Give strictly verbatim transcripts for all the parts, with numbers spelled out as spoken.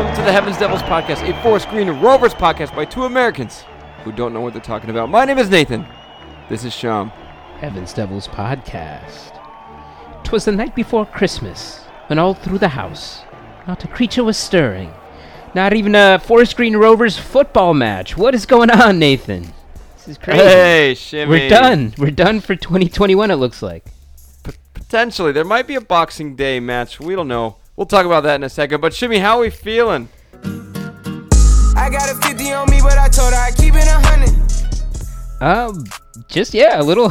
Welcome to the Heavens Devils Podcast, a Forest Green Rovers podcast by two Americans who don't know what they're talking about. My name is Nathan. This is Sham. Heavens Devils Podcast. 'Twas the night before Christmas, when all through the house, not a creature was stirring. Not even a Forest Green Rovers football match. What is going on, Nathan? This is crazy. Hey, Shimmy. We're done. We're done for twenty twenty-one, it looks like. P- potentially. There might be a Boxing Day match. We don't know. We'll talk about that in a second, but Shimmy, how are we feeling? I got a fifty on me, but I told her I keep it a hundred. Um, just, yeah, a little,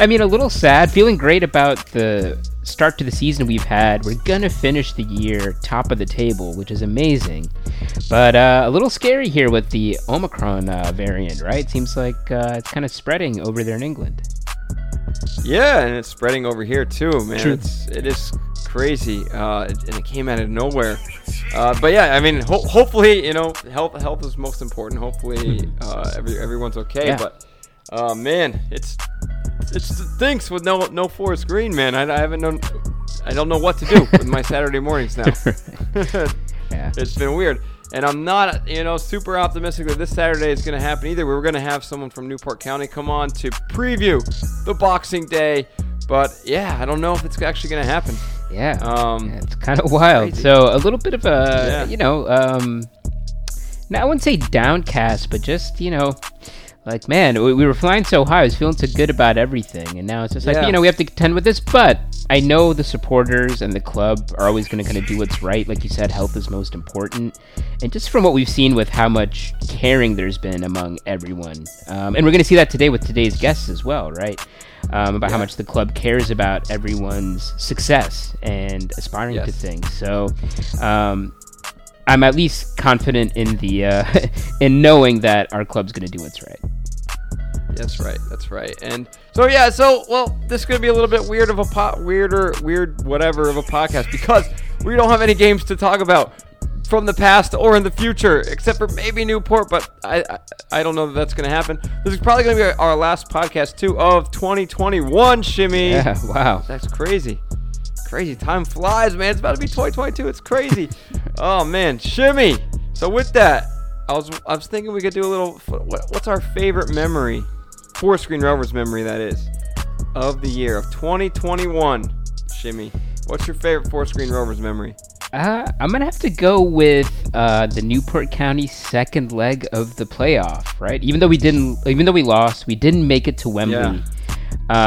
I mean, a little sad. Feeling great about the start to the season we've had. We're going to finish the year top of the table, which is amazing. But uh, a little scary here with the Omicron uh, variant, right? Seems like uh, it's kind of spreading over there in England. Yeah, and it's spreading over here too, man. True. It's, it is... crazy uh and it came out of nowhere uh but yeah i mean ho- hopefully you know health health is most important. Hopefully uh every, everyone's okay. Yeah. But uh man it's it's stinks with no no Forest Green, man. I, I haven't known i don't know what to do with my Saturday mornings now. Yeah. It's been weird, and I'm not you know super optimistic that this Saturday is going to happen either. We were going to have someone from Newport County come on to preview the Boxing Day, but yeah i don't know if it's actually going to happen. Yeah, um, yeah, it's kind of wild. Crazy. So a little bit of a, yeah. you know, um, now I wouldn't say downcast, but just, you know, like, man, we, we were flying so high. I was feeling so good about everything. And now it's just like, yeah. you know, we have to contend with this. But I know the supporters and the club are always going to kind of do what's right. Like you said, health is most important. And just from what we've seen with how much caring there's been among everyone. Um, and we're going to see that today with today's guests as well, right? Um, about yeah. how much the club cares about everyone's success and aspiring yes. to things. So um, I'm at least confident in the uh, in knowing that our club's going to do what's right. That's right. That's right. And so, yeah, so, well, this is going to be a little bit weird of a pot, weirder, weird, whatever of a podcast, because we don't have any games to talk about from the past or in the future, except for maybe Newport, but I I, I don't know that that's going to happen. This is probably going to be our last podcast, too, of twenty twenty-one, Shimmy. Yeah, wow. That's crazy. Crazy. Time flies, man. It's about to be twenty twenty-two. It's crazy. Oh, man. Shimmy. So with that, I was I was thinking we could do a little, what, what's our favorite memory, Forest Green Rovers memory, that is, of the year of twenty twenty-one, Shimmy? What's your favorite Forest Green Rovers memory? Uh, I'm going to have to go with uh, the Newport County second leg of the playoff, right? Even though we didn't, even though we lost, we didn't make it to Wembley. Yeah.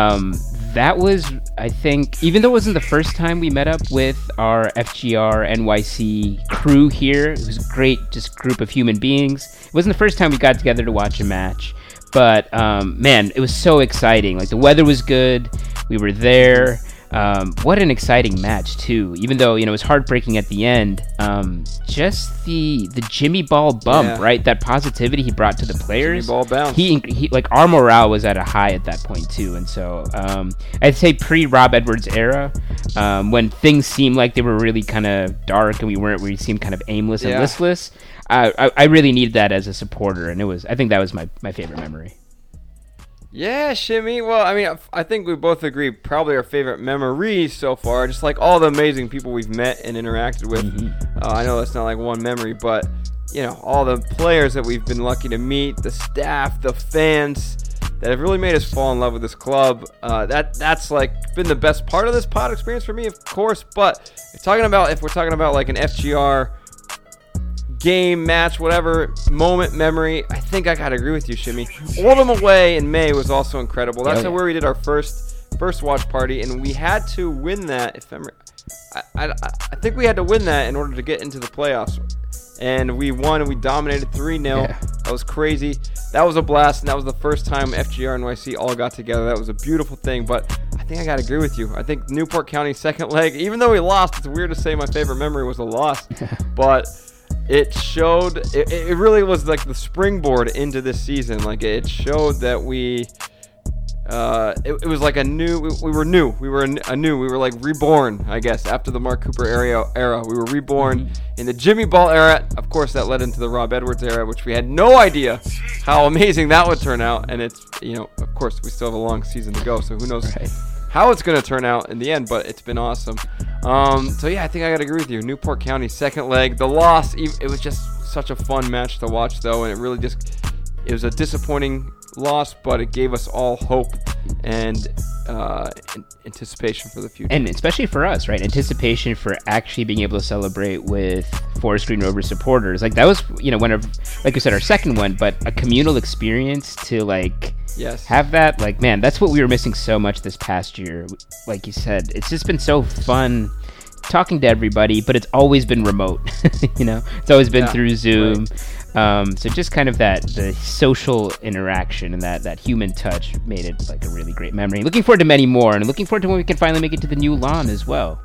Um, that was, I think, even though it wasn't the first time we met up with our F G R N Y C crew here, it was a great just group of human beings. It wasn't the first time we got together to watch a match, but um, man, it was so exciting. Like, the weather was good. We were there. Um, what an exciting match, too. Even though, you know, it was heartbreaking at the end. Um, just the the Jimmy Ball bump, yeah. right? That positivity he brought to the players. Jimmy Ball bounce. He, he, like, our morale was at a high at that point, too. And so um, I'd say pre-Rob Edwards era, um, when things seemed like they were really kind of dark and we weren't, we seemed kind of aimless yeah. and listless. I, I, I really needed that as a supporter. And it was, I think that was my, my favorite memory. Yeah, Shimmy. Well, I mean, I think we both agree probably our favorite memories so far, just like all the amazing people we've met and interacted with. Mm-hmm. Uh, I know that's not like one memory, but, you know, all the players that we've been lucky to meet, the staff, the fans that have really made us fall in love with this club. Uh, that that's like been the best part of this pod experience for me, of course. But talking about, if we're talking about like an F G R game, match, whatever, moment, memory, I think I gotta agree with you, Shimmy. Oldham away in May was also incredible. That's oh, yeah. where we did our first first watch party, and we had to win that. If I'm, I, I, I think we had to win that in order to get into the playoffs, and we won, and we dominated three nil. Yeah. That was crazy. That was a blast, and that was the first time F G R N Y C all got together. That was a beautiful thing, but I think I gotta agree with you. I think Newport County's second leg, even though we lost, it's weird to say my favorite memory was a loss, but... It showed, it, it really was like the springboard into this season. Like, it showed that we, uh, it, it was like a new, we, we were new. We were a, a new, we were like reborn, I guess, after the Mark Cooper era. era. We were reborn in the Jimmy Ball era. Of course, that led into the Rob Edwards era, which we had no idea how amazing that would turn out. And it's, you know, of course, we still have a long season to go. So who knows right. how it's going to turn out in the end, but it's been awesome. Um, so, yeah, I think I got to agree with you. Newport County, second leg. The loss, it was just such a fun match to watch, though, and it really just – it was a disappointing loss, but it gave us all hope and uh, anticipation for the future. And especially for us, right? Anticipation for actually being able to celebrate with Forest Green Rovers supporters. Like, that was, you know, one of – like you said, our second one, but a communal experience to, like – Yes. Have that, like, man, that's what we were missing so much this past year. Like you said, it's just been so fun talking to everybody, but it's always been remote, you know? It's always been yeah, through Zoom. Right. Um, so just kind of that, the social interaction and that, that human touch made it, like, a really great memory. Looking forward to many more, and looking forward to when we can finally make it to the new lawn as well.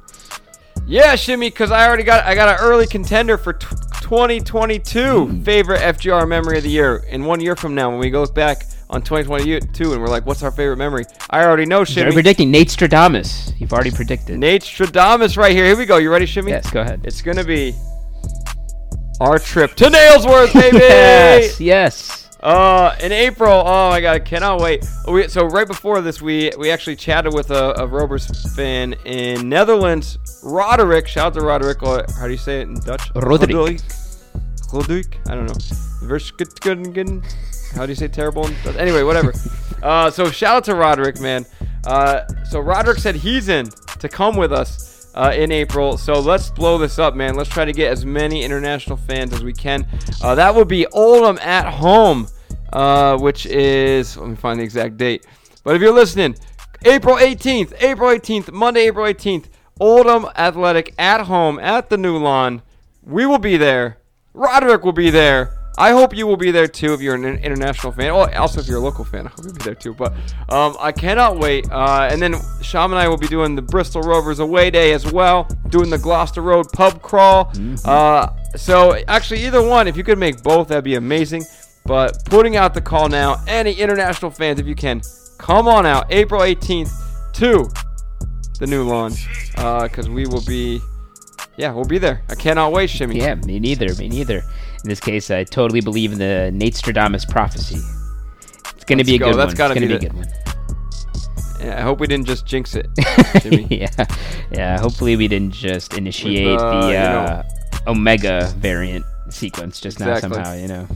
Yeah, Shimmy, because I already got I got an early contender for t- twenty twenty-two mm. favorite F G R memory of the year. And one year from now, when we go back on twenty twenty-two and we're like, what's our favorite memory? I already know, Shimmy. You're predicting Nate Stradamus. You've already predicted. Nate Stradamus right here. Here we go. You ready, Shimmy? Yes, go ahead. It's going to be our trip to Nailsworth, baby! Yes, yes. Uh, in April, oh my God, I cannot wait. We, so right before this, we, we actually chatted with a, a Rovers fan in Netherlands, Roderick. Shout out to Roderick. Or how do you say it in Dutch? Roderick. Roderick. I don't know. How do you say terrible in Dutch? Anyway, whatever. uh, so shout out to Roderick, man. Uh, so Roderick said he's in to come with us. Uh, in April. So let's blow this up, man. Let's try to get as many international fans as we can. Uh, that would be Oldham at home, uh, which is, let me find the exact date. But if you're listening, April eighteenth, April eighteenth, Monday, April eighteenth, Oldham Athletic at home at the new lawn. We will be there. Roderick will be there. I hope you will be there too if you're an international fan. Well, also if you're a local fan, I hope you'll be there too. But um, I cannot wait. Uh, and then Sham and I will be doing the Bristol Rovers away day as well, doing the Gloucester Road pub crawl. Mm-hmm. Uh, so actually, either one, if you could make both, that'd be amazing. But putting out the call now, any international fans, if you can, come on out April eighteenth to the new lawn, because uh, we will be, yeah, we'll be there. I cannot wait, Shimmy. Yeah, me neither. Me neither. In this case, I totally believe in the Nate Stradamus prophecy. It's going to be a good one. It's going to be a good one. Yeah, I hope we didn't just jinx it, Jimmy. yeah, yeah. Hopefully we didn't just initiate With, uh, the uh, you know. Omega variant sequence just exactly. now somehow, you know.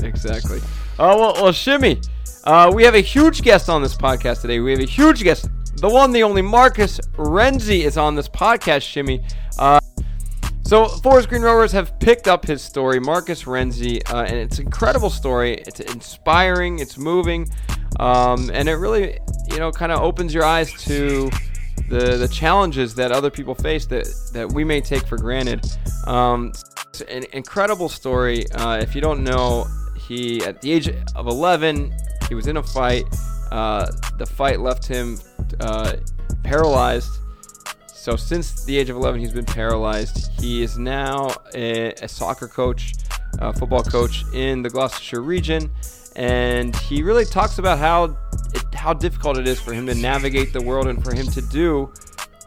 Exactly. Oh, well, well Shimmy, uh, we have a huge guest on this podcast today. We have a huge guest. The one, the only Marcus Renzi is on this podcast, Shimmy. Uh, So, Forest Green Rovers have picked up his story, Marcus Renzi, uh, and it's an incredible story. It's inspiring, it's moving, um, and it really, you know, kind of opens your eyes to the the challenges that other people face that, that we may take for granted. Um, it's an incredible story. Uh, if you don't know, he, at the age of eleven, he was in a fight. Uh, the fight left him uh, paralyzed. So since the age of eleven, he's been paralyzed. He is now a, a soccer coach, a football coach in the Gloucestershire region. And he really talks about how it, how difficult it is for him to navigate the world and for him to do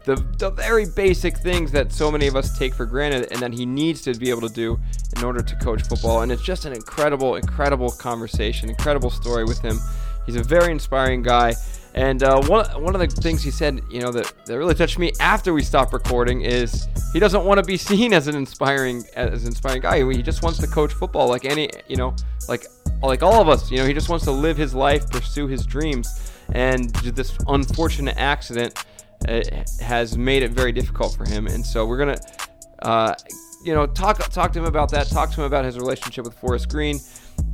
the, the very basic things that so many of us take for granted and that he needs to be able to do in order to coach football. And it's just an incredible, incredible conversation, incredible story with him. He's a very inspiring guy. And uh, one one of the things he said, you know, that, that really touched me after we stopped recording is he doesn't want to be seen as an inspiring as an inspiring guy. He just wants to coach football like any, you know, like like all of us. You know, he just wants to live his life, pursue his dreams, and this unfortunate accident uh, has made it very difficult for him. And so we're gonna, uh, you know, talk talk to him about that. Talk to him about his relationship with Forest Green.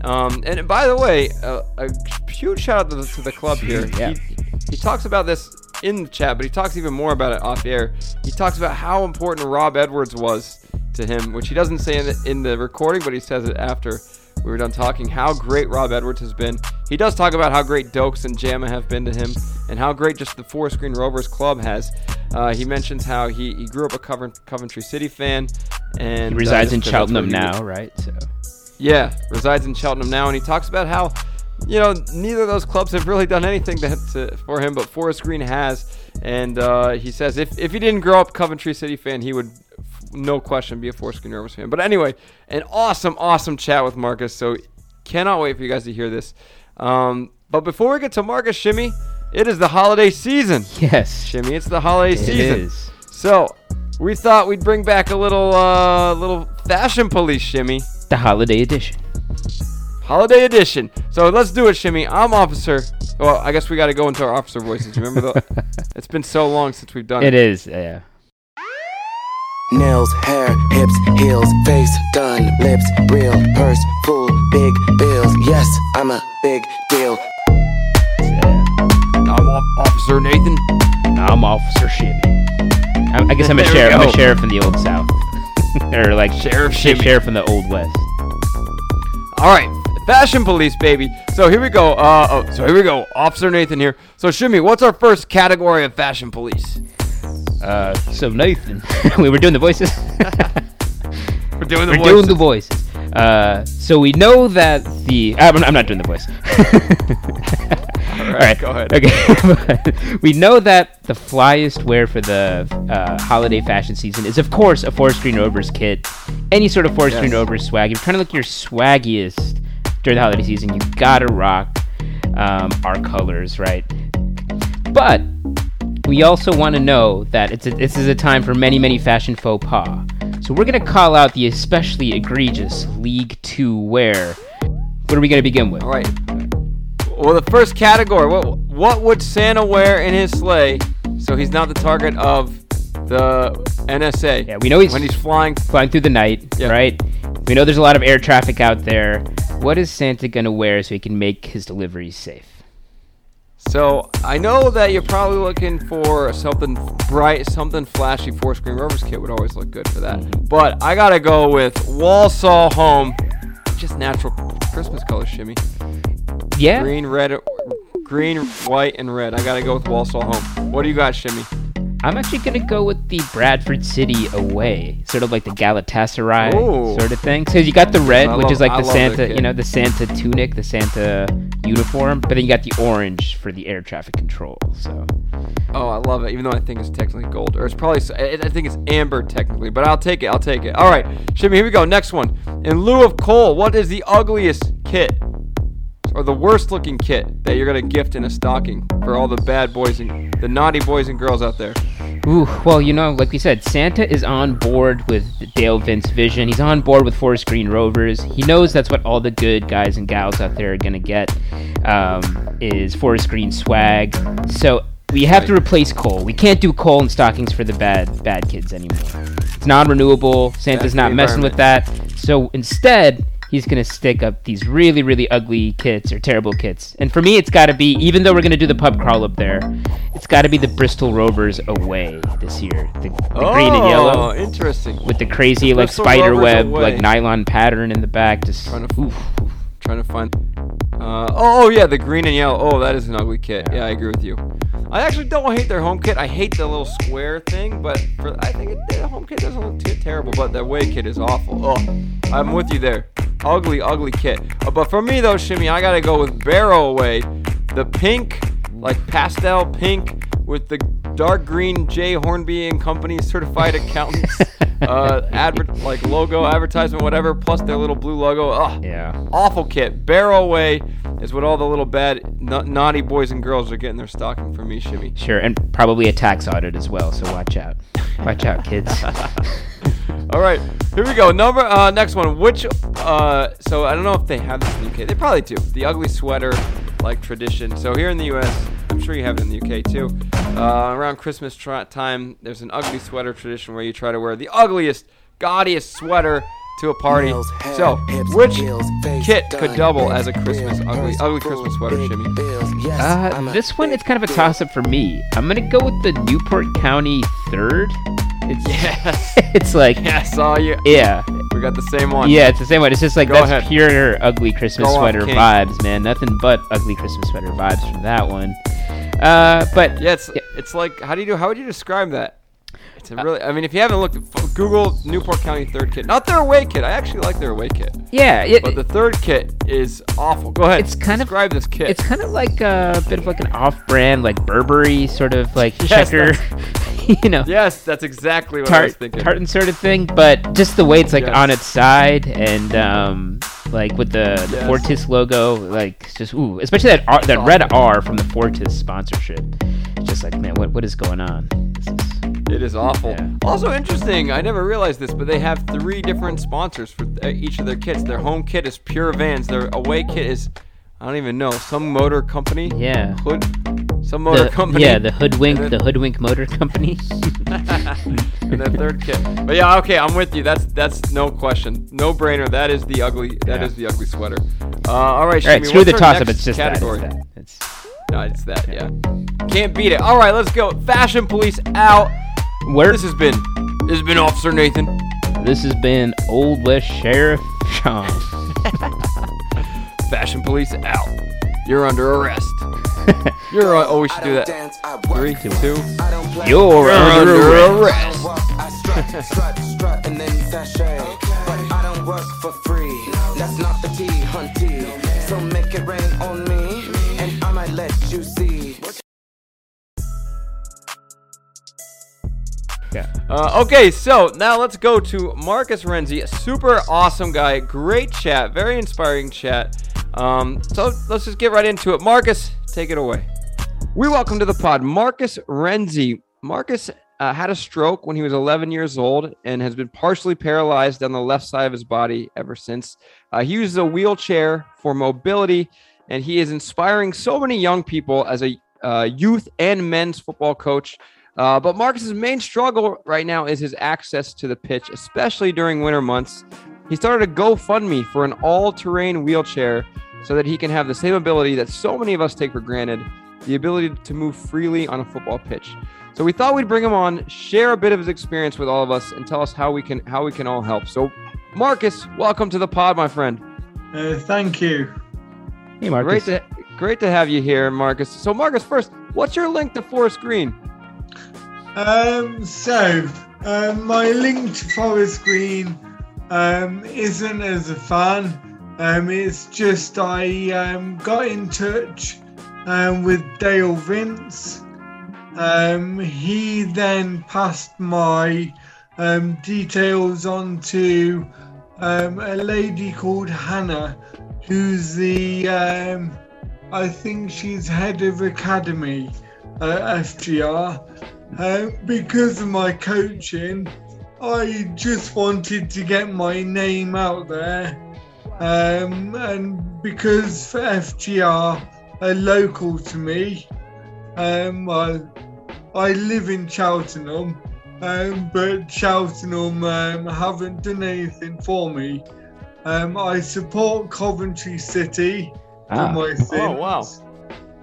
Um, and by the way, uh, a huge shout out to the, to the club here. Yeah. He, he talks about this in the chat, but he talks even more about it off the air. He talks about how important Rob Edwards was to him, which he doesn't say in the, in the recording, but he says it after we were done talking, how great Rob Edwards has been. He does talk about how great Dokes and Jamma have been to him and how great just the Forest Green Rovers club has. Uh, he mentions how he, he grew up a Covent- Coventry City fan. And he resides uh, in Cheltenham now, right? So. Yeah, resides in Cheltenham now, and he talks about how, you know, neither of those clubs have really done anything that, to, for him, but Forest Green has, and uh, he says if, if he didn't grow up Coventry City fan, he would, no question, be a Forest Green Rovers fan. But anyway, an awesome, awesome chat with Marcus, so cannot wait for you guys to hear this. Um, but before we get to Marcus, Shimmy, it is the holiday season. Yes. Shimmy, it's the holiday it season. It is. So we thought we'd bring back a little uh, little Fashion Police shimmy. The holiday edition. Holiday edition. So let's do it, Shimmy. I'm Officer. Well, I guess we got to go into our officer voices. You remember the? It's been so long since we've done it. It is, yeah. Nails, hair, hips, heels, face done, lips real, purse full, big bills. Yes, I'm a big deal. Yeah. I'm Officer Nathan. I'm Officer Shimmy. I'm, I guess I'm a sheriff. I'm a sheriff in the old South, or like sheriff Shimmy. Sheriff in the old West. All right. Fashion Police, baby. So here we go. Uh, oh, so here we go. Officer Nathan here. So Shimmy, what's our first category of Fashion Police? Uh, so Nathan, we were doing the voices. we're doing the we're voices. We're doing the voices. Uh, so we know that the I'm, I'm not doing the voice. All right, All right, go ahead. Okay, we know that the flyest wear for the uh, holiday fashion season is, of course, a Forest Green Rovers kit. Any sort of Forest yes. Green Rovers swag. If you're trying to look your swaggiest during the holiday season, you gotta rock um, our colors, right? But we also want to know that it's a, this is a time for many, many fashion faux pas. So we're gonna call out the especially egregious League Two wear. What are we gonna begin with? All right. Well, the first category. What what would Santa wear in his sleigh so he's not the target of the N S A? Yeah, we know he's when he's flying flying through the night, yeah. right? We know there's a lot of air traffic out there. What is Santa going to wear so he can make his deliveries safe? So, I know that you're probably looking for something bright, something flashy. Forest Green Rovers kit would always look good for that. Mm-hmm. But I got to go with Walsall home. Just natural Christmas color, Shimmy. Yeah. Green, red, green, white, and red. I got to go with Walsall home. What do you got, Shimmy? I'm actually going to go with the Bradford City away, sort of like the Galatasaray Ooh. Sort of thing. So you got the red, love, which is like I the Santa, you know, the Santa tunic, the Santa uniform, but then you got the orange for the air traffic control. So, oh, I love it, even though I think it's technically gold, or it's probably, I think it's amber technically, but I'll take it, I'll take it. All right, Shimmy, here we go, next one. In lieu of coal, what is the ugliest kit? Or the worst looking kit that you're going to gift in a stocking for all the bad boys and the naughty boys and girls out there? Ooh, well, you know, like we said, Santa is on board with the Dale Vince vision. He's on board with Forest Green Rovers. He knows that's what all the good guys and gals out there are going to get um, is Forest Green swag. So we have to replace coal. We can't do coal in stockings for the bad, bad kids anymore. It's non-renewable. Santa's not messing with that. So instead, he's going to stick up these really, really ugly kits or terrible kits. And for me, it's got to be, even though we're going to do the pub crawl up there, it's got to be the Bristol Rovers away this year. The, the oh, green and yellow. Oh, interesting. With the crazy, the like, spider Rovers web, away. Like, nylon pattern in the back. Just Trying to, oof, oof. Trying to find... Uh, oh, yeah, the green and yellow. Oh, that is an ugly kit. Yeah, I agree with you. I actually don't hate their home kit. I hate the little square thing, but for, I think it, the home kit doesn't look too terrible, but the away kit is awful. Oh, I'm with you there. Ugly, ugly kit. Uh, but for me, though, Shimmy, I got to go with Barrow away. The pink, like pastel pink with the dark green J Hornby and Company certified accountants uh, adver- like logo, advertisement, whatever, plus their little blue logo. Ugh, yeah. Awful kit. Barrow away is what all the little bad, n- naughty boys and girls are getting their stocking from me, Shimmy. Sure, and probably a tax audit as well, so watch out. Watch out, kids. All right, here we go. Number uh, next one. Which uh, so I don't know if they have this in the U K. They probably do. The ugly sweater, like tradition. So here in the U S, I'm sure you have it in the U K too. Uh, around Christmas tra- time, there's an ugly sweater tradition where you try to wear the ugliest, gaudiest sweater to a party. Nails, hair, so hips, which heels, kit done, could double as a Christmas bills, ugly, ugly Christmas sweater, Shimmy? Yes, uh, this one, it's kind of a toss-up for me. I'm gonna go with the Newport County third. It's, yes. It's like. Yes, all you. Yeah. We got the same one. Yeah, it's the same one. It's just like, go that's ahead. Pure ugly Christmas go sweater on, vibes, man. Nothing but ugly Christmas sweater vibes from that one. Uh, but yeah, it's yeah. it's like, how do you do? How would you describe that? It's a really. I mean, if you haven't looked, Google Newport County third kit. Not their away kit. I actually like their away kit. Yeah. It, but the third kit is awful. Go ahead. It's kind describe of, this kit. It's kind of like a bit of like an off-brand, like Burberry sort of like yes, checker. You know, yes, that's exactly what tart, I was thinking. Tartan sort of thing, but just the way it's like yes. on its side and um, like with the, the yes. Fortis logo, like just ooh, especially that R, that red R from the Fortis sponsorship. It's just like, man, what what is going on? This is It is awful. Yeah. Also interesting, I never realized this, but they have three different sponsors for each of their kits. Their home kit is Pure Vans. Their away kit is, I don't even know, some motor company. Yeah. Hood, some motor the, company. Yeah, the Hoodwink, then, the Hoodwink Motor Company. And their third kit. But yeah, okay, I'm with you. That's that's no question, no brainer. That is the ugly. That yeah. is the ugly sweater. Uh, all right, all right. Shimi, screw the toss up. It's just category? that. It's that. It's... No, it's that, yeah. Can't beat it. All right, let's go. Fashion Police out. Where this has been, this has been Officer Nathan. This has been Old West Sheriff Sean. Fashion Police out. You're under arrest. You're uh, oh, we should do that. Three, two. You're under, under arrest. I strut, strut, strut, and then sashay. But I don't work for free. That's not the tea, hunty. So make it rain on me. Let you see. Yeah. Uh, okay, so now let's go to Marcus Renzi, a super awesome guy, great chat, very inspiring chat. Um, so let's just get right into it. Marcus, take it away. We welcome to the pod Marcus Renzi. Marcus uh, had a stroke when he was eleven years old and has been partially paralyzed on the left side of his body ever since. Uh, he uses a wheelchair for mobility. And he is inspiring so many young people as a uh, youth and men's football coach. Uh, but Marcus's main struggle right now is his access to the pitch, especially during winter months. He started a GoFundMe for an all-terrain wheelchair so that he can have the same ability that so many of us take for granted, the ability to move freely on a football pitch. So we thought we'd bring him on, share a bit of his experience with all of us, and tell us how we can how we can all help. So Marcus, welcome to the pod, my friend. Uh, thank you. Hey, Marcus. Great to, great to have you here, Marcus. So, Marcus, first, what's your link to Forest Green? Um, so, uh, my link to Forest Green um, isn't as a fan. Um, it's just I um, got in touch um, with Dale Vince. Um, he then passed my um, details on to um, a lady called Hannah, who's the, um, I think she's head of academy at F G R. Uh, because of my coaching, I just wanted to get my name out there. Um, and because for F G R are local to me, um, I, I live in Cheltenham, um, but Cheltenham um, haven't done anything for me. Um, I support Coventry City ah. for my sins. Oh, wow.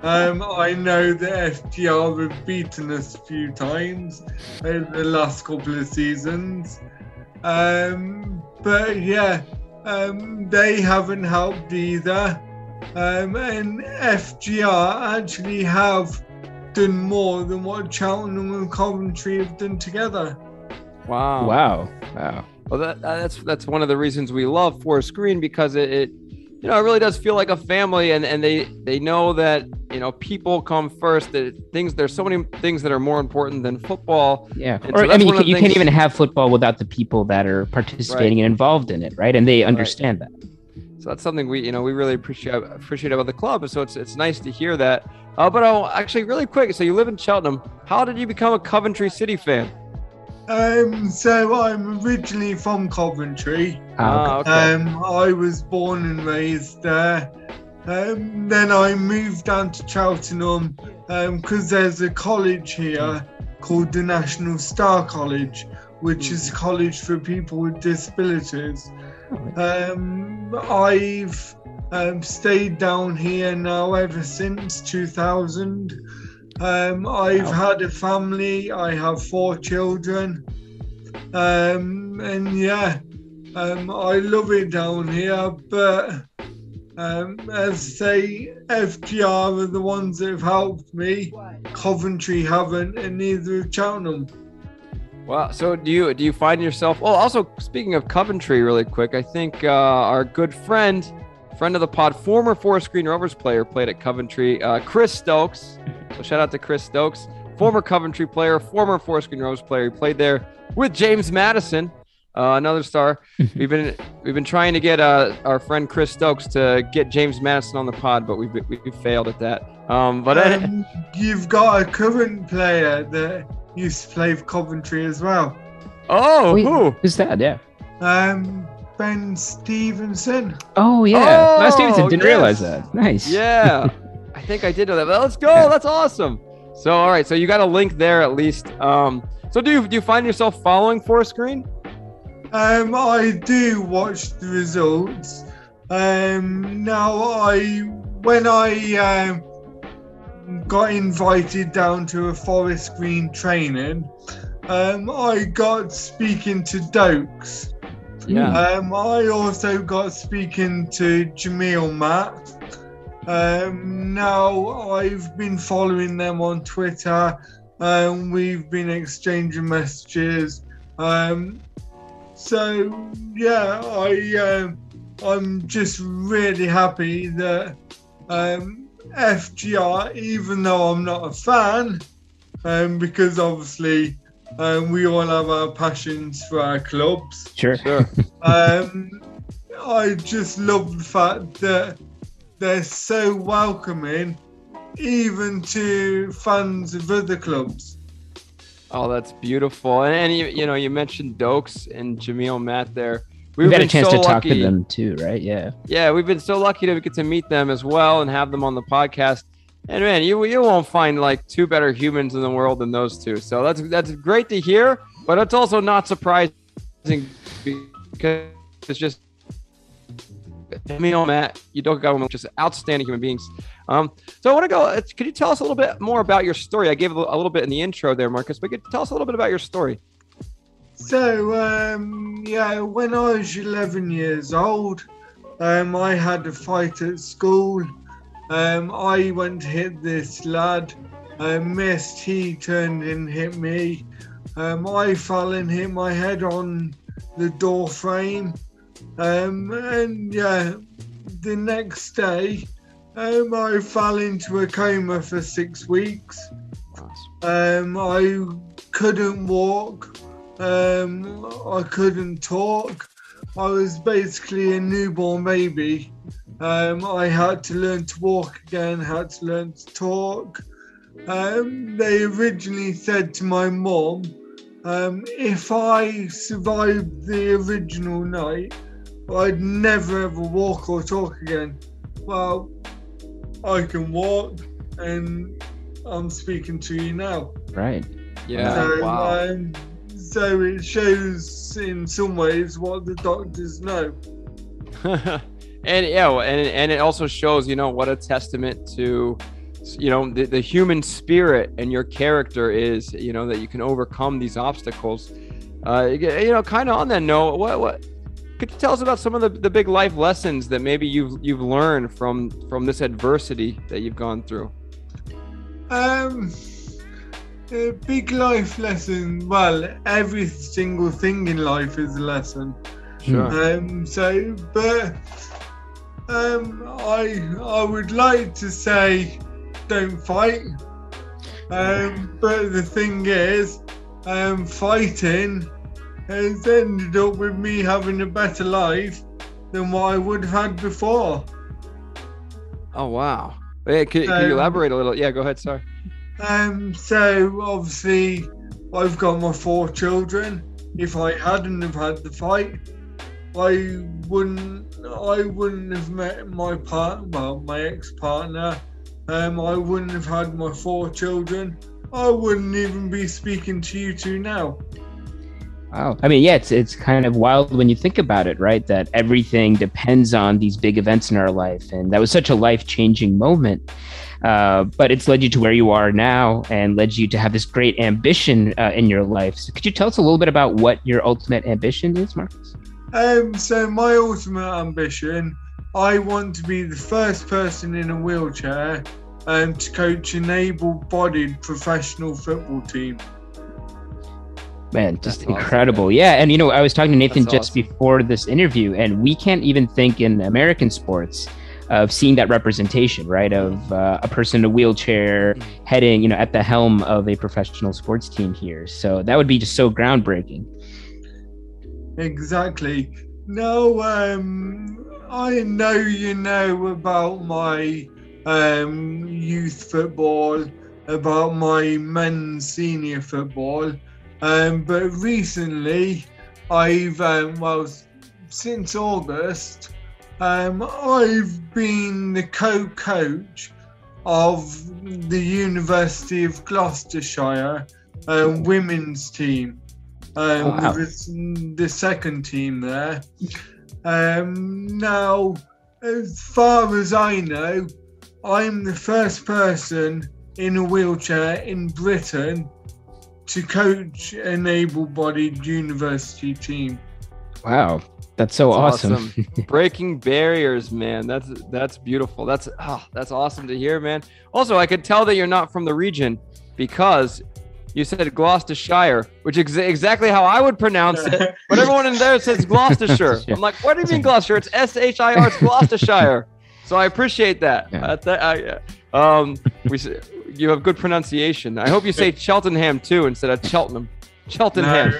Um, I know that F G R have beaten us a few times over the last couple of seasons. Um, but yeah, um, they haven't helped either. Um, and F G R actually have done more than what Cheltenham and Coventry have done together. Wow. Wow. Wow. Well, that, that's that's one of the reasons we love Forest Green, because it, it, you know, it really does feel like a family, and, and they they know that, you know, people come first. That things there's so many things that are more important than football. Yeah, and or so I mean, you, can, you can't even have football without the people that are participating right. and involved in it, right? And they understand right. that. So that's something we, you know, we really appreciate appreciate about the club. So it's it's nice to hear that. Uh, but oh, actually, really quick. So you live in Cheltenham. How did you become a Coventry City fan? Um, so I'm originally from Coventry. Oh, okay. Um, I was born and raised there. Um, then I moved down to Cheltenham because um, there's a college here called the National Star College, which is a college for people with disabilities. Um, I've um, stayed down here now ever since two thousand. Um, I've had a family, I have four children, um, and yeah, um, I love it down here, but um, as I say, F G R are the ones that have helped me, Coventry haven't, and neither have Cheltenham. Wow, so do you, do you find yourself, well, also speaking of Coventry really quick, I think uh, our good friend, friend of the pod, former Forest Green Rovers player, played at Coventry, uh, Chris Stokes. So shout out to Chris Stokes, former Coventry player, former Forest Green Rovers player. He played there with James Maddison, uh, another star. We've been we've been trying to get uh, our friend Chris Stokes to get James Maddison on the pod, but we've we've failed at that. Um, but um, I, you've got a current player that used to play for Coventry as well. Oh, Wait, cool. Who's that? Yeah. Um, Ben Stevenson. Oh, yeah. Oh, Ben Stevenson. Didn't yes. realize that. Nice. Yeah. I think I did know that. But let's go. Yeah. That's awesome. So, all right. So you got a link there at least. Um, so do you, do you find yourself following Forest Green? Um, I do watch the results. Um, now I, when I, um, got invited down to a Forest Green training, um, I got speaking to Dokes. Yeah. Um, I also got speaking to Jamille Matt. Um, now I've been following them on Twitter, and we've been exchanging messages. Um, so yeah, I, um, I'm just really happy that, um, F G R, even though I'm not a fan, um, because obviously um, we all have our passions for our clubs. Sure. sure. um, I just love the fact that they're so welcoming, even to fans of other clubs. Oh, that's beautiful. And, and you, you know, you mentioned Dokes and Jamille Matt there. We've, we've had a chance so to talk lucky. to them too, right? Yeah. Yeah, we've been so lucky to get to meet them as well and have them on the podcast. And man, you you won't find like two better humans in the world than those two. So that's that's great to hear, but it's also not surprising because it's just Jamille Matt, you don't got them, just outstanding human beings. Um, so I want to go. Could you tell us a little bit more about your story? I gave a little bit in the intro there, Marcus, but could you tell us a little bit about your story? So, um, yeah, when I was eleven years old, um, I had a fight at school. Um, I went to hit this lad. I missed. He turned and hit me. Um, I fell and hit my head on the door frame. Um, and, yeah, the next day, um, I fell into a coma for six weeks. Um, I couldn't walk. Um, I couldn't talk. I was basically a newborn baby. Um, I had to learn to walk again, had to learn to talk. Um, they originally said to my mum, um, if I survived the original night, I'd never ever walk or talk again. Well, I can walk and I'm speaking to you now. Right. Yeah. So, wow. Um, So it shows in some ways what the doctors know. and yeah, and and it also shows, you know, what a testament to, you know, the, the human spirit and your character is, you know, that you can overcome these obstacles. Uh, you know, kind of on that note, what what could you tell us about some of the, the big life lessons that maybe you've you've learned from from this adversity that you've gone through? Um. A big life lesson. Well, every single thing in life is a lesson. Sure. Um, so, but um, I I would like to say don't fight. Um, but the thing is, um, fighting has ended up with me having a better life than what I would have had before. Oh wow! Hey, can, um, can you elaborate a little? Yeah, go ahead. Sorry. Um, so obviously I've got my four children. If I hadn't have had the fight, I wouldn't I wouldn't have met my partner, well, my ex-partner. Um, I wouldn't have had my four children. I wouldn't even be speaking to you two now. Wow. I mean, yeah, it's it's kind of wild when you think about it, right? That everything depends on these big events in our life. And that was such a life-changing moment. Uh, but it's led you to where you are now and led you to have this great ambition uh, in your life. So could you tell us a little bit about what your ultimate ambition is, Marcus? Um, so my ultimate ambition, I want to be the first person in a wheelchair um, to coach an able-bodied professional football team. Man, just That's incredible. Awesome, yeah. And, you know, I was talking to Nathan That's just awesome. before this interview, and we can't even think in American sports of seeing that representation, right, of uh, a person in a wheelchair heading, you know, at the helm of a professional sports team here. So that would be just so groundbreaking. Exactly. Now, um, I know you know about my um, youth football about my men's senior football, um, but recently I've, um, well, since August, um, I've been the co-coach of the University of Gloucestershire uh, women's team, um, wow. the, the second team there. Um, now, as far as I know, I'm the first person in a wheelchair in Britain to coach an able-bodied university team. Wow, that's so that's awesome! awesome. Breaking barriers, man. That's that's beautiful. That's oh, that's awesome to hear, man. Also, I could tell that you're not from the region because you said Gloucestershire, which is exactly how I would pronounce it. But everyone in there says Gloucestershire. I'm like, what do you mean Gloucestershire? It's S H I R, it's Gloucestershire. So I appreciate that. Yeah. I th- I, um, we you have good pronunciation. I hope you say Cheltenham too instead of Cheltenham. Cheltenham.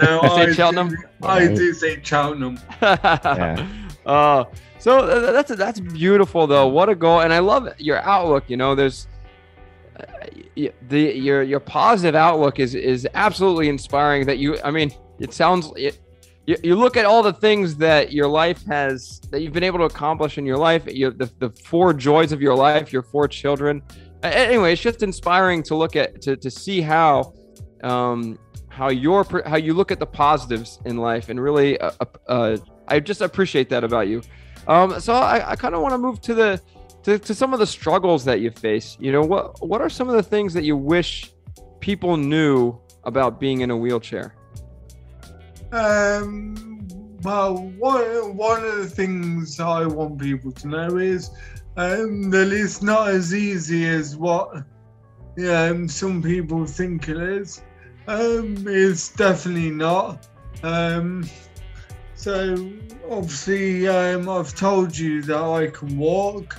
No, no I say I Cheltenham. Do, I do say Cheltenham. yeah. uh, so that's that's beautiful though. What a goal! And I love your outlook. You know, there's uh, the your your positive outlook is is absolutely inspiring. That you, I mean, it sounds. It, You look at all the things that your life has, that you've been able to accomplish in your life, your, the, the four joys of your life, your four children. Anyway, it's just inspiring to look at, to, to see how, um, how your, how you look at the positives in life, and really, uh, uh, I just appreciate that about you. Um, so I, I kind of want to move to the, to, to some of the struggles that you face. You know, what, what are some of the things that you wish people knew about being in a wheelchair? Um, well, one, one of the things I want people to know is um, that it's not as easy as what um, some people think it is. Um, it's definitely not. Um, so, obviously, um, I've told you that I can walk.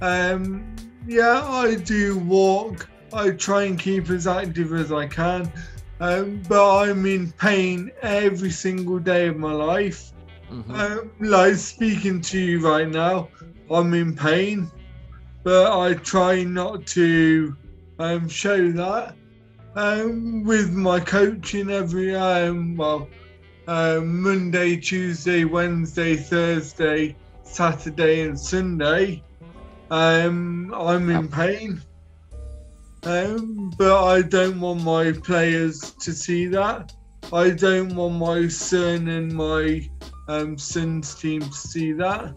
Um, yeah, I do walk. I try and keep as active as I can. Um, but I'm in pain every single day of my life. Mm-hmm. Um, like speaking to you right now, I'm in pain, but I try not to um, show that. Um, with my coaching every um, well, um, Monday, Tuesday, Wednesday, Thursday, Saturday, and Sunday, um, I'm in pain. Um, but I don't want my players to see that. I don't want my son and my um, son's team to see that.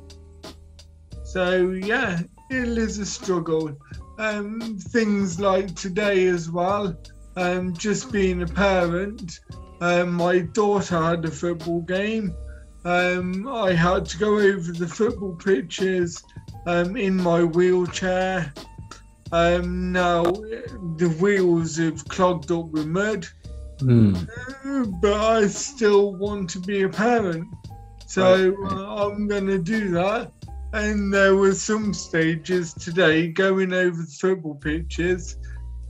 So yeah, it is a struggle. Um, things like today as well, um, just being a parent, um, my daughter had a football game. Um, I had to go over the football pitches um, in my wheelchair. Um, now the wheels have clogged up with mud, mm. uh, but I still want to be a parent, so right. uh, I'm going to do that. And there were some stages today going over the football pitches.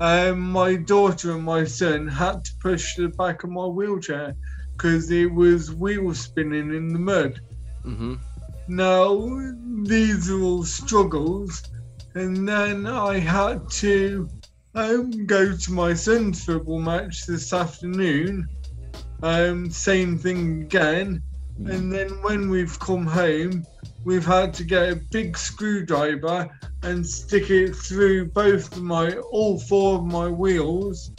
Um, my daughter and my son had to push the back of my wheelchair because it was wheel spinning in the mud. Mm-hmm. Now these are all struggles. And then I had to um, go to my son's football match this afternoon. Um, same thing again. And then when we've come home, we've had to get a big screwdriver and stick it through both of my, all four of my wheels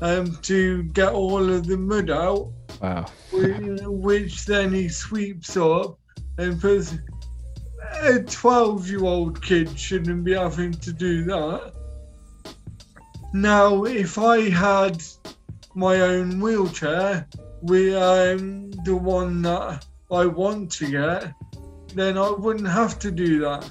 um, to get all of the mud out. Wow. Which then he sweeps up and puts... A twelve-year-old kid shouldn't be having to do that. Now, if I had my own wheelchair, with um, the one that I want to get, then I wouldn't have to do that.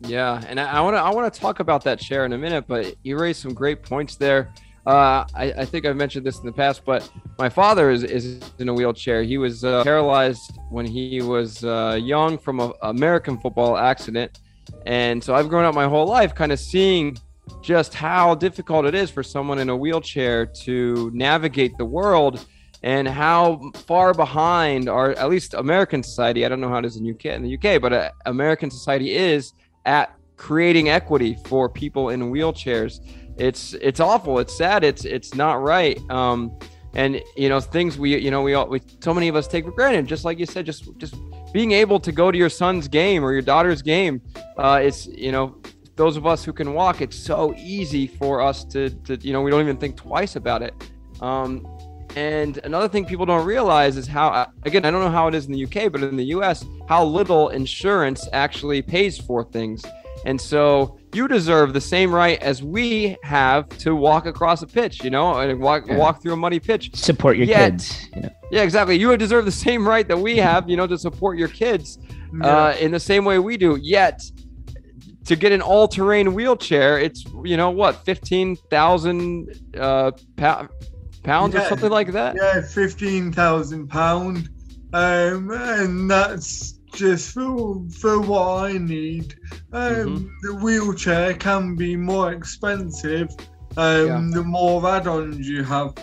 Yeah, and I want to I want to talk about that chair in a minute, but you raised some great points there. Uh, I, I think I've mentioned this in the past, but my father is, is in a wheelchair. He was uh, paralyzed when he was uh, young from an American football accident. And so I've grown up my whole life kind of seeing just how difficult it is for someone in a wheelchair to navigate the world and how far behind, or at least American society, I don't know how it is in, U K, in the U K, but uh, American society is at creating equity for people in wheelchairs. it's it's awful. It's sad. It's it's not right. Um, and you know, things we you know we all we, so many of us take for granted. Just like you said, just just being able to go to your son's game or your daughter's game. Uh, it's you know. Those of us who can walk, it's so easy for us to, to you know, we don't even think twice about it. Um, and another thing people don't realize is how, again, I don't know how it is in the U K, but in the U S, how little insurance actually pays for things. And so you deserve the same right as we have to walk across a pitch, you know, and walk yeah. walk through a muddy pitch. Support your Yet, kids. You know? Yeah, exactly. You deserve the same right that we have, you know, to support your kids yeah. uh, in the same way we do. Yet, to get an all-terrain wheelchair, it's, you know, what, fifteen thousand uh, pa- pounds yeah, or something like that? Yeah, fifteen thousand pounds. Um, and that's just for, for what I need. Um, mm-hmm. The wheelchair can be more expensive um, yeah. the more add-ons you have.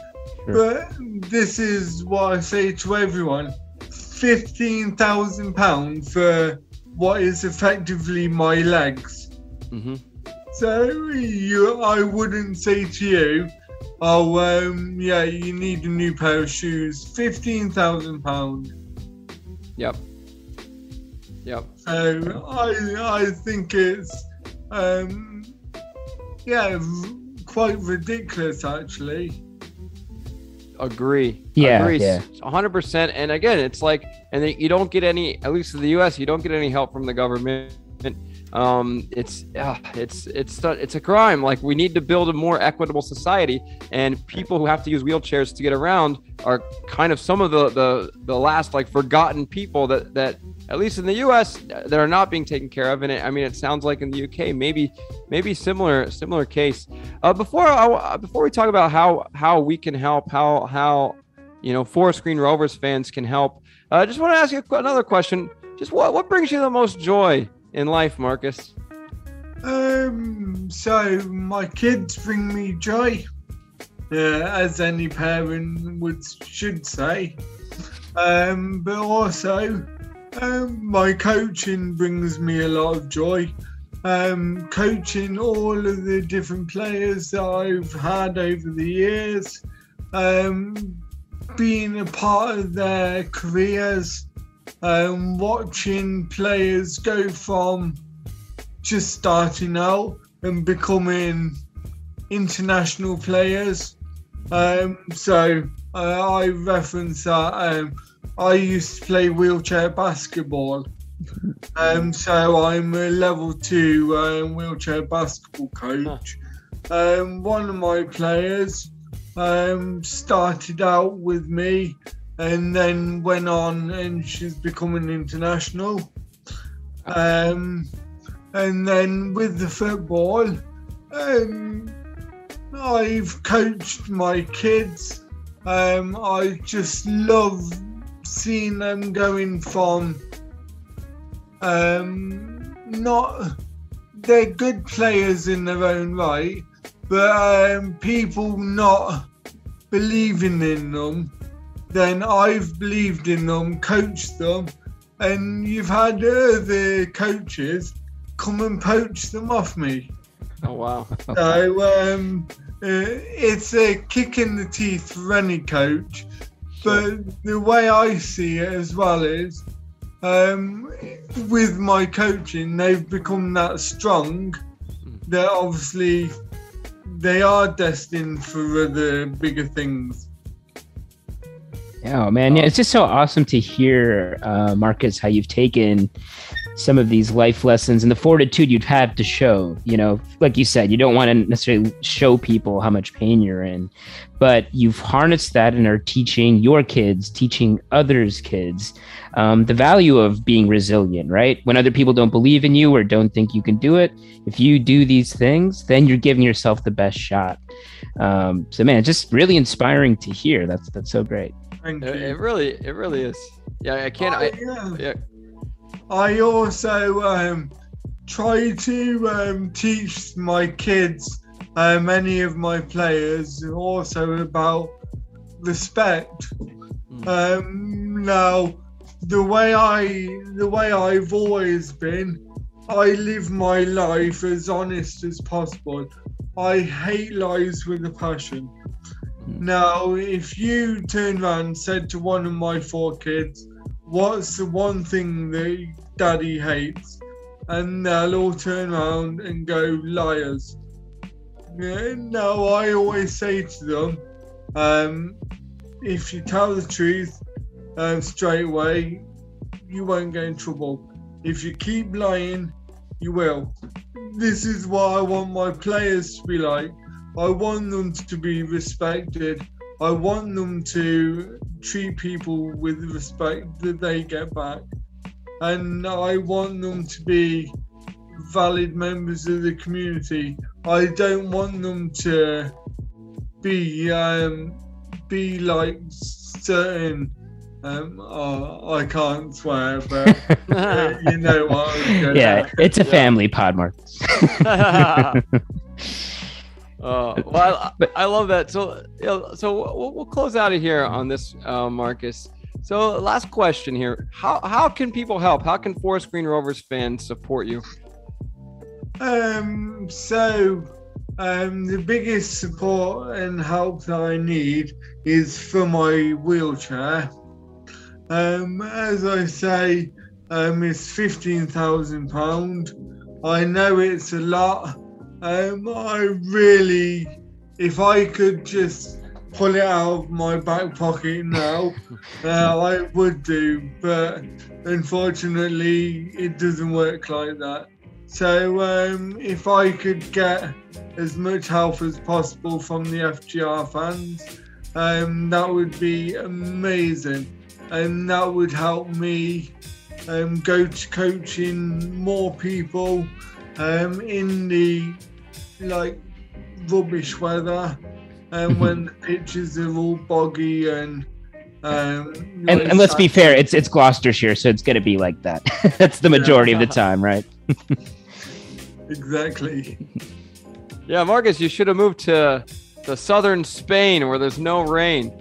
Sure. But this is what I say to everyone. fifteen thousand pounds for what is effectively my legs. Mm-hmm. So you, I wouldn't say to you, oh, um, yeah, you need a new pair of shoes, fifteen thousand pounds. Yep. Yep. So I, I think it's, um, yeah, quite ridiculous, actually. Agree. Yeah, Agree. yeah. one hundred percent. And again, it's like, and you don't get any, at least in the U S, you don't get any help from the government. Um, it's, uh, it's, it's, it's a crime. Like, we need to build a more equitable society, and people who have to use wheelchairs to get around are kind of some of the, the, the last like forgotten people that, that at least in the U S that are not being taken care of. And it, I mean, it sounds like in the U K, maybe, maybe similar, similar case. Uh, before, I, before we talk about how, how we can help, how, how, you know, Forest Green Rovers fans can help. I uh, just want to ask you another question. Just what, what brings you the most joy in life, Marcus? Um, so my kids bring me joy, yeah, as any parent would should say. Um, but also, um, my coaching brings me a lot of joy. Um, coaching all of the different players that I've had over the years, um, being a part of their careers. Um, watching players go from just starting out and becoming international players. Um, so uh, I reference that um, I used to play wheelchair basketball. Um, so I'm a level two um, wheelchair basketball coach. Um, one of my players um, started out with me and then went on, and she's becoming international. Um, and then with the football, um, I've coached my kids. Um, I just love seeing them going from um, not, they're good players in their own right, but um, people not believing in them. Then I've believed in them, coached them, and you've had other coaches come and poach them off me. Oh, wow. So um, it's a kick in the teeth for any coach. But the way I see it as well is, um, with my coaching, they've become that strong that obviously they are destined for other bigger things. Oh man, yeah, it's just so awesome to hear, uh, Marcus, how you've taken some of these life lessons and the fortitude you'd have to show. You know, like you said, you don't want to necessarily show people how much pain you're in, but you've harnessed that and are teaching your kids, teaching others' kids, um, the value of being resilient, right? When other people don't believe in you or don't think you can do it, if you do these things, then you're giving yourself the best shot. Um, so man, it's just really inspiring to hear. That's that's so great. It, it really, it really is. Yeah, I can't. I, I, yeah. I also um, try to um, teach my kids, uh, many of my players, also about respect. Mm. Um, now, the way I, the way I've always been, I live my life as honest as possible. I hate lies with a passion. Mm. Now, if you turned around and said to one of my four kids, what's the one thing that daddy hates? And they'll all turn around and go, liars. Yeah, no, I always say to them, um, if you tell the truth uh, straight away, you won't get in trouble. If you keep lying, you will. This is what I want my players to be like. I want them to be respected. I want them to treat people with the respect that they get back. And I want them to be valid members of the community. I don't want them to be um, be like certain... Um, oh, I can't swear, but uh, you know what I was yeah, at. It's a family yeah. pod, Mark. uh, well, I, I love that. So, so we'll, we'll close out of here on this, uh, Marcus. So, last question here: How how can people help? How can Forest Green Rovers fans support you? Um. So, um, the biggest support and help that I need is for my wheelchair. Um, as I say, um, it's fifteen thousand pounds. I know it's a lot. Um, I really, if I could just pull it out of my back pocket now, uh, I would do. But unfortunately, it doesn't work like that. So um, if I could get as much help as possible from the F G R fans, um, that would be amazing. And that would help me um, go to coaching more people um, in the like rubbish weather and um, when the pitches are all boggy and um, and, like, and let's be fair, it's it's Gloucestershire, so it's going to be like that. That's the majority yeah. of the time, right? Exactly. Yeah, Marcus, you should have moved to the southern Spain where there's no rain.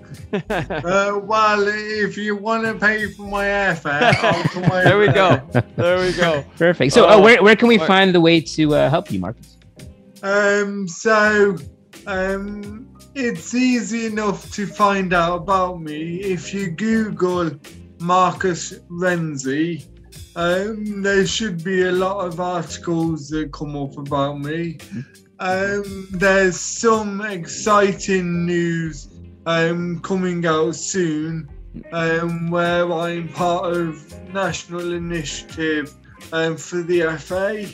uh, well, if you want to pay for my airfare, I'll come over. There we go. There we go. Perfect. So, uh, uh, where where can we find the way to uh, help you, Marcus? Um, so, um, it's easy enough to find out about me if you Google Marcus Renzi. Um, there should be a lot of articles that come up about me. Um, there's some exciting news um, coming out soon um, where I'm part of national initiative um, for the F A.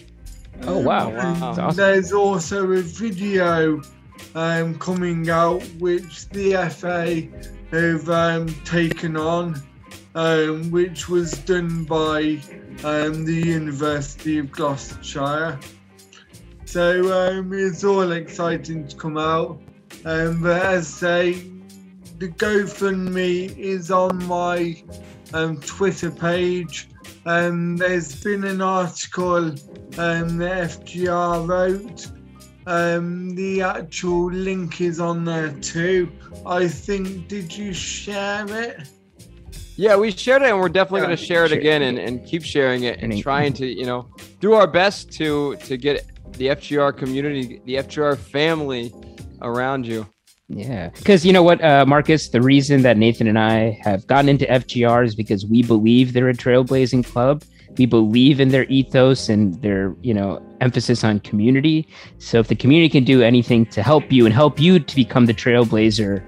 Oh, wow. Um, wow. Awesome. There's also a video um, coming out which the F A have um, taken on, um, which was done by um, the University of Gloucestershire. So um, it's all exciting to come out. Um, but as I say, the GoFundMe is on my um, Twitter page. Um, there's been an article um, that F G R wrote. Um, the actual link is on there too. I think, did you share it? Yeah, we shared it, and we're definitely yeah, going to share it again and, and keep sharing it and trying to, you know, do our best to to get the F G R community, the F G R family around you. Yeah, because you know what, uh, Marcus, the reason that Nathan and I have gotten into F G R is because we believe they're a trailblazing club. We believe in their ethos and their, you know, emphasis on community. So if the community can do anything to help you and help you to become the trailblazer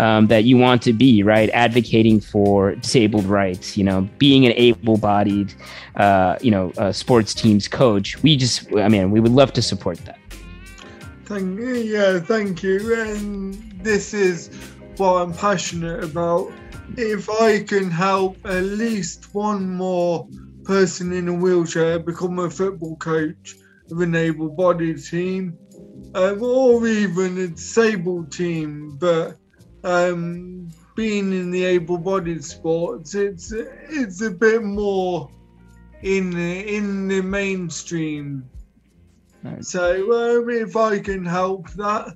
um, that you want to be, right? Advocating for disabled rights, you know, being an able-bodied, uh, you know, uh, sports teams coach. We just, I mean, we would love to support that. Thank you. Yeah, thank you. And this is what I'm passionate about. If I can help at least one more person in a wheelchair become a football coach of an able-bodied team, um, or even a disabled team, but um, being in the able-bodied sports, it's it's a bit more in the, in the mainstream. Right. So um, if I can help that,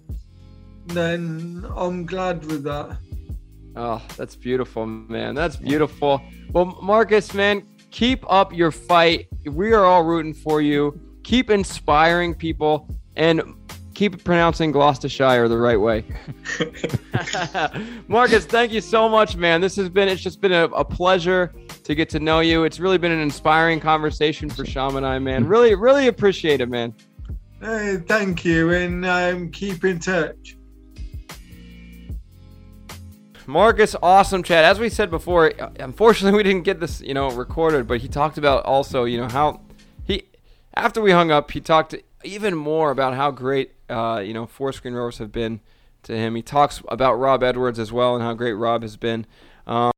then I'm glad with that. Oh, that's beautiful, man. That's beautiful. Well, Marcus, man, Keep up your fight. We are all rooting for you. Keep inspiring people and keep pronouncing Gloucestershire the right way. Marcus, thank you so much, man. This has been, it's just been a, a pleasure to get to know you. It's really been an inspiring conversation for Sham and I, man. Really, really appreciate it, man. Uh, thank you, and um, keep in touch. Marcus, awesome chat. As we said before, unfortunately we didn't get this, you know, recorded, but he talked about also, you know, how he, after we hung up, he talked even more about how great, uh, you know, Forest Green Rovers have been to him. He talks about Rob Edwards as well and how great Rob has been. Um,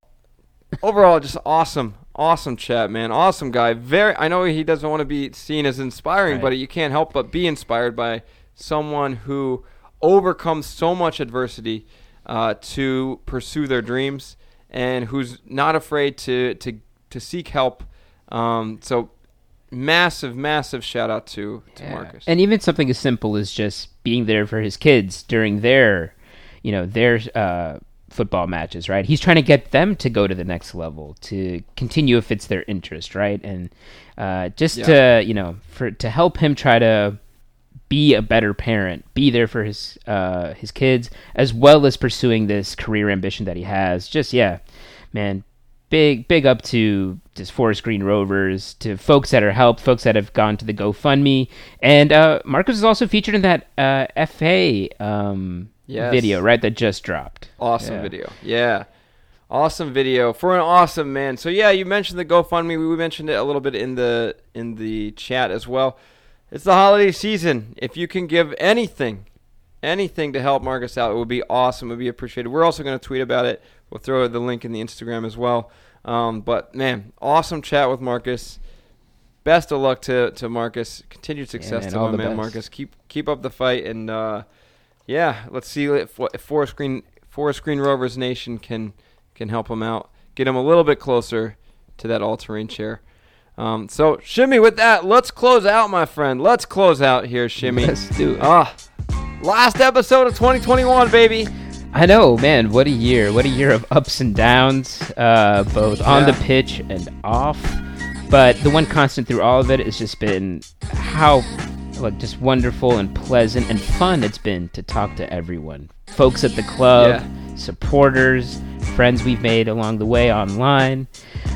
overall, just awesome, awesome chat, man. Awesome guy. Very. I know he doesn't want to be seen as inspiring, right, but you can't help but be inspired by someone who overcomes so much adversity Uh, to pursue their dreams and who's not afraid to to, to seek help. Um, so massive, massive shout out to, yeah. to Marcus. And even something as simple as just being there for his kids during their, you know, their uh, football matches, right? He's trying to get them to go to the next level, to continue if it's their interest, right? And uh, just yeah. to, you know, for to help him try to be a better parent, be there for his uh, his kids, as well as pursuing this career ambition that he has. Just, yeah, man, big big up to just Forest Green Rovers, to folks that are helped, folks that have gone to the GoFundMe. And uh, Marcus is also featured in that uh, F A um, yes. video, right, that just dropped. Awesome yeah. video, yeah. Awesome video for an awesome man. So, yeah, you mentioned the GoFundMe. We mentioned it a little bit in the in the chat as well. It's the holiday season. If you can give anything, anything to help Marcus out, it would be awesome. It would be appreciated. We're also going to tweet about it. We'll throw the link in the Instagram as well. Um, but, man, awesome chat with Marcus. Best of luck to, to Marcus. Continued success yeah, to my man, Marcus. Keep keep up the fight. And, uh, yeah, let's see if, if Forest Green, Forest Green Rovers Nation can, can help him out, get him a little bit closer to that all-terrain chair. Um, so, Shimmy, with that, let's close out, my friend. Let's close out here, Shimmy. Let's do it. Ah, last episode of twenty twenty-one, baby. I know, man. What a year. What a year of ups and downs, uh, both yeah. on the pitch and off. But the one constant through all of it has just been how like, just wonderful and pleasant and fun it's been to talk to everyone. Folks at the club, yeah. supporters, friends we've made along the way online.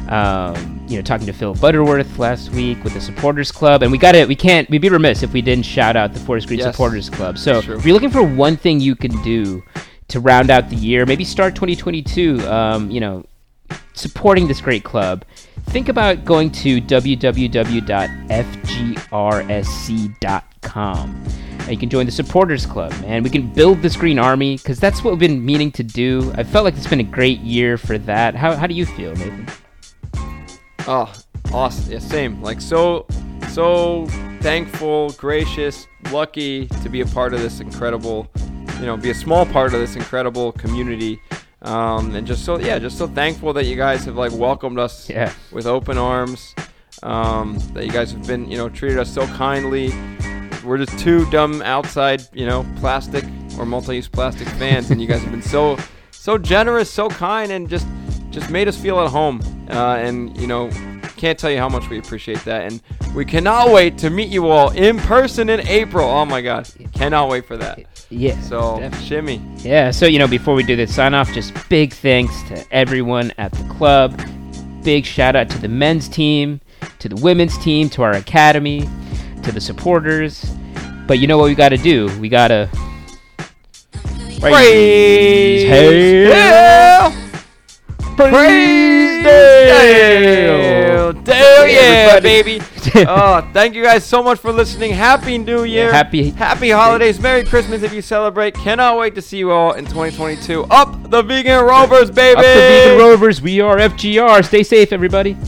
Um, you know, talking to Phil Butterworth last week with the Supporters Club, and we got it. We can't. We'd be remiss if we didn't shout out the Forest Green yes. Supporters Club. So, if you're looking for one thing you can do to round out the year, maybe start twenty twenty-two. Um, you know, supporting this great club. Think about going to w w w dot f g r s c dot com. You can join the Supporters Club, man. We can build this Green Army because that's what we've been meaning to do. I felt like it's been a great year for that. How how do you feel, Nathan? Oh, awesome. Yeah, same. Like, so, so thankful, gracious, lucky to be a part of this incredible, you know, be a small part of this incredible community. Um, and just so, yeah, just so thankful that you guys have, like, welcomed us yeah. with open arms, um, that you guys have been, you know, treated us so kindly. We're just two dumb outside, you know, plastic or multi-use plastic fans, and you guys have been so, so generous, so kind, and just... just made us feel at home, uh, and, you know, can't tell you how much we appreciate that. And we cannot wait to meet you all in person in April. Oh, my God. Cannot wait for that. Yeah. So, definitely. Shimmy. Yeah, so, you know, before we do this sign-off, just big thanks to everyone at the club. Big shout-out to the men's team, to the women's team, to our academy, to the supporters. But you know what we got to do? We got to... Praise hell! hell. Praise Dale! Dale, Dale yeah, baby! Oh, thank you guys so much for listening. Happy New Year. Yeah, happy Happy holidays. Merry Christmas if you celebrate. Cannot wait to see you all in twenty twenty-two. Up the Vegan Rovers, baby! Up the Vegan Rovers. We are F G R. Stay safe, everybody.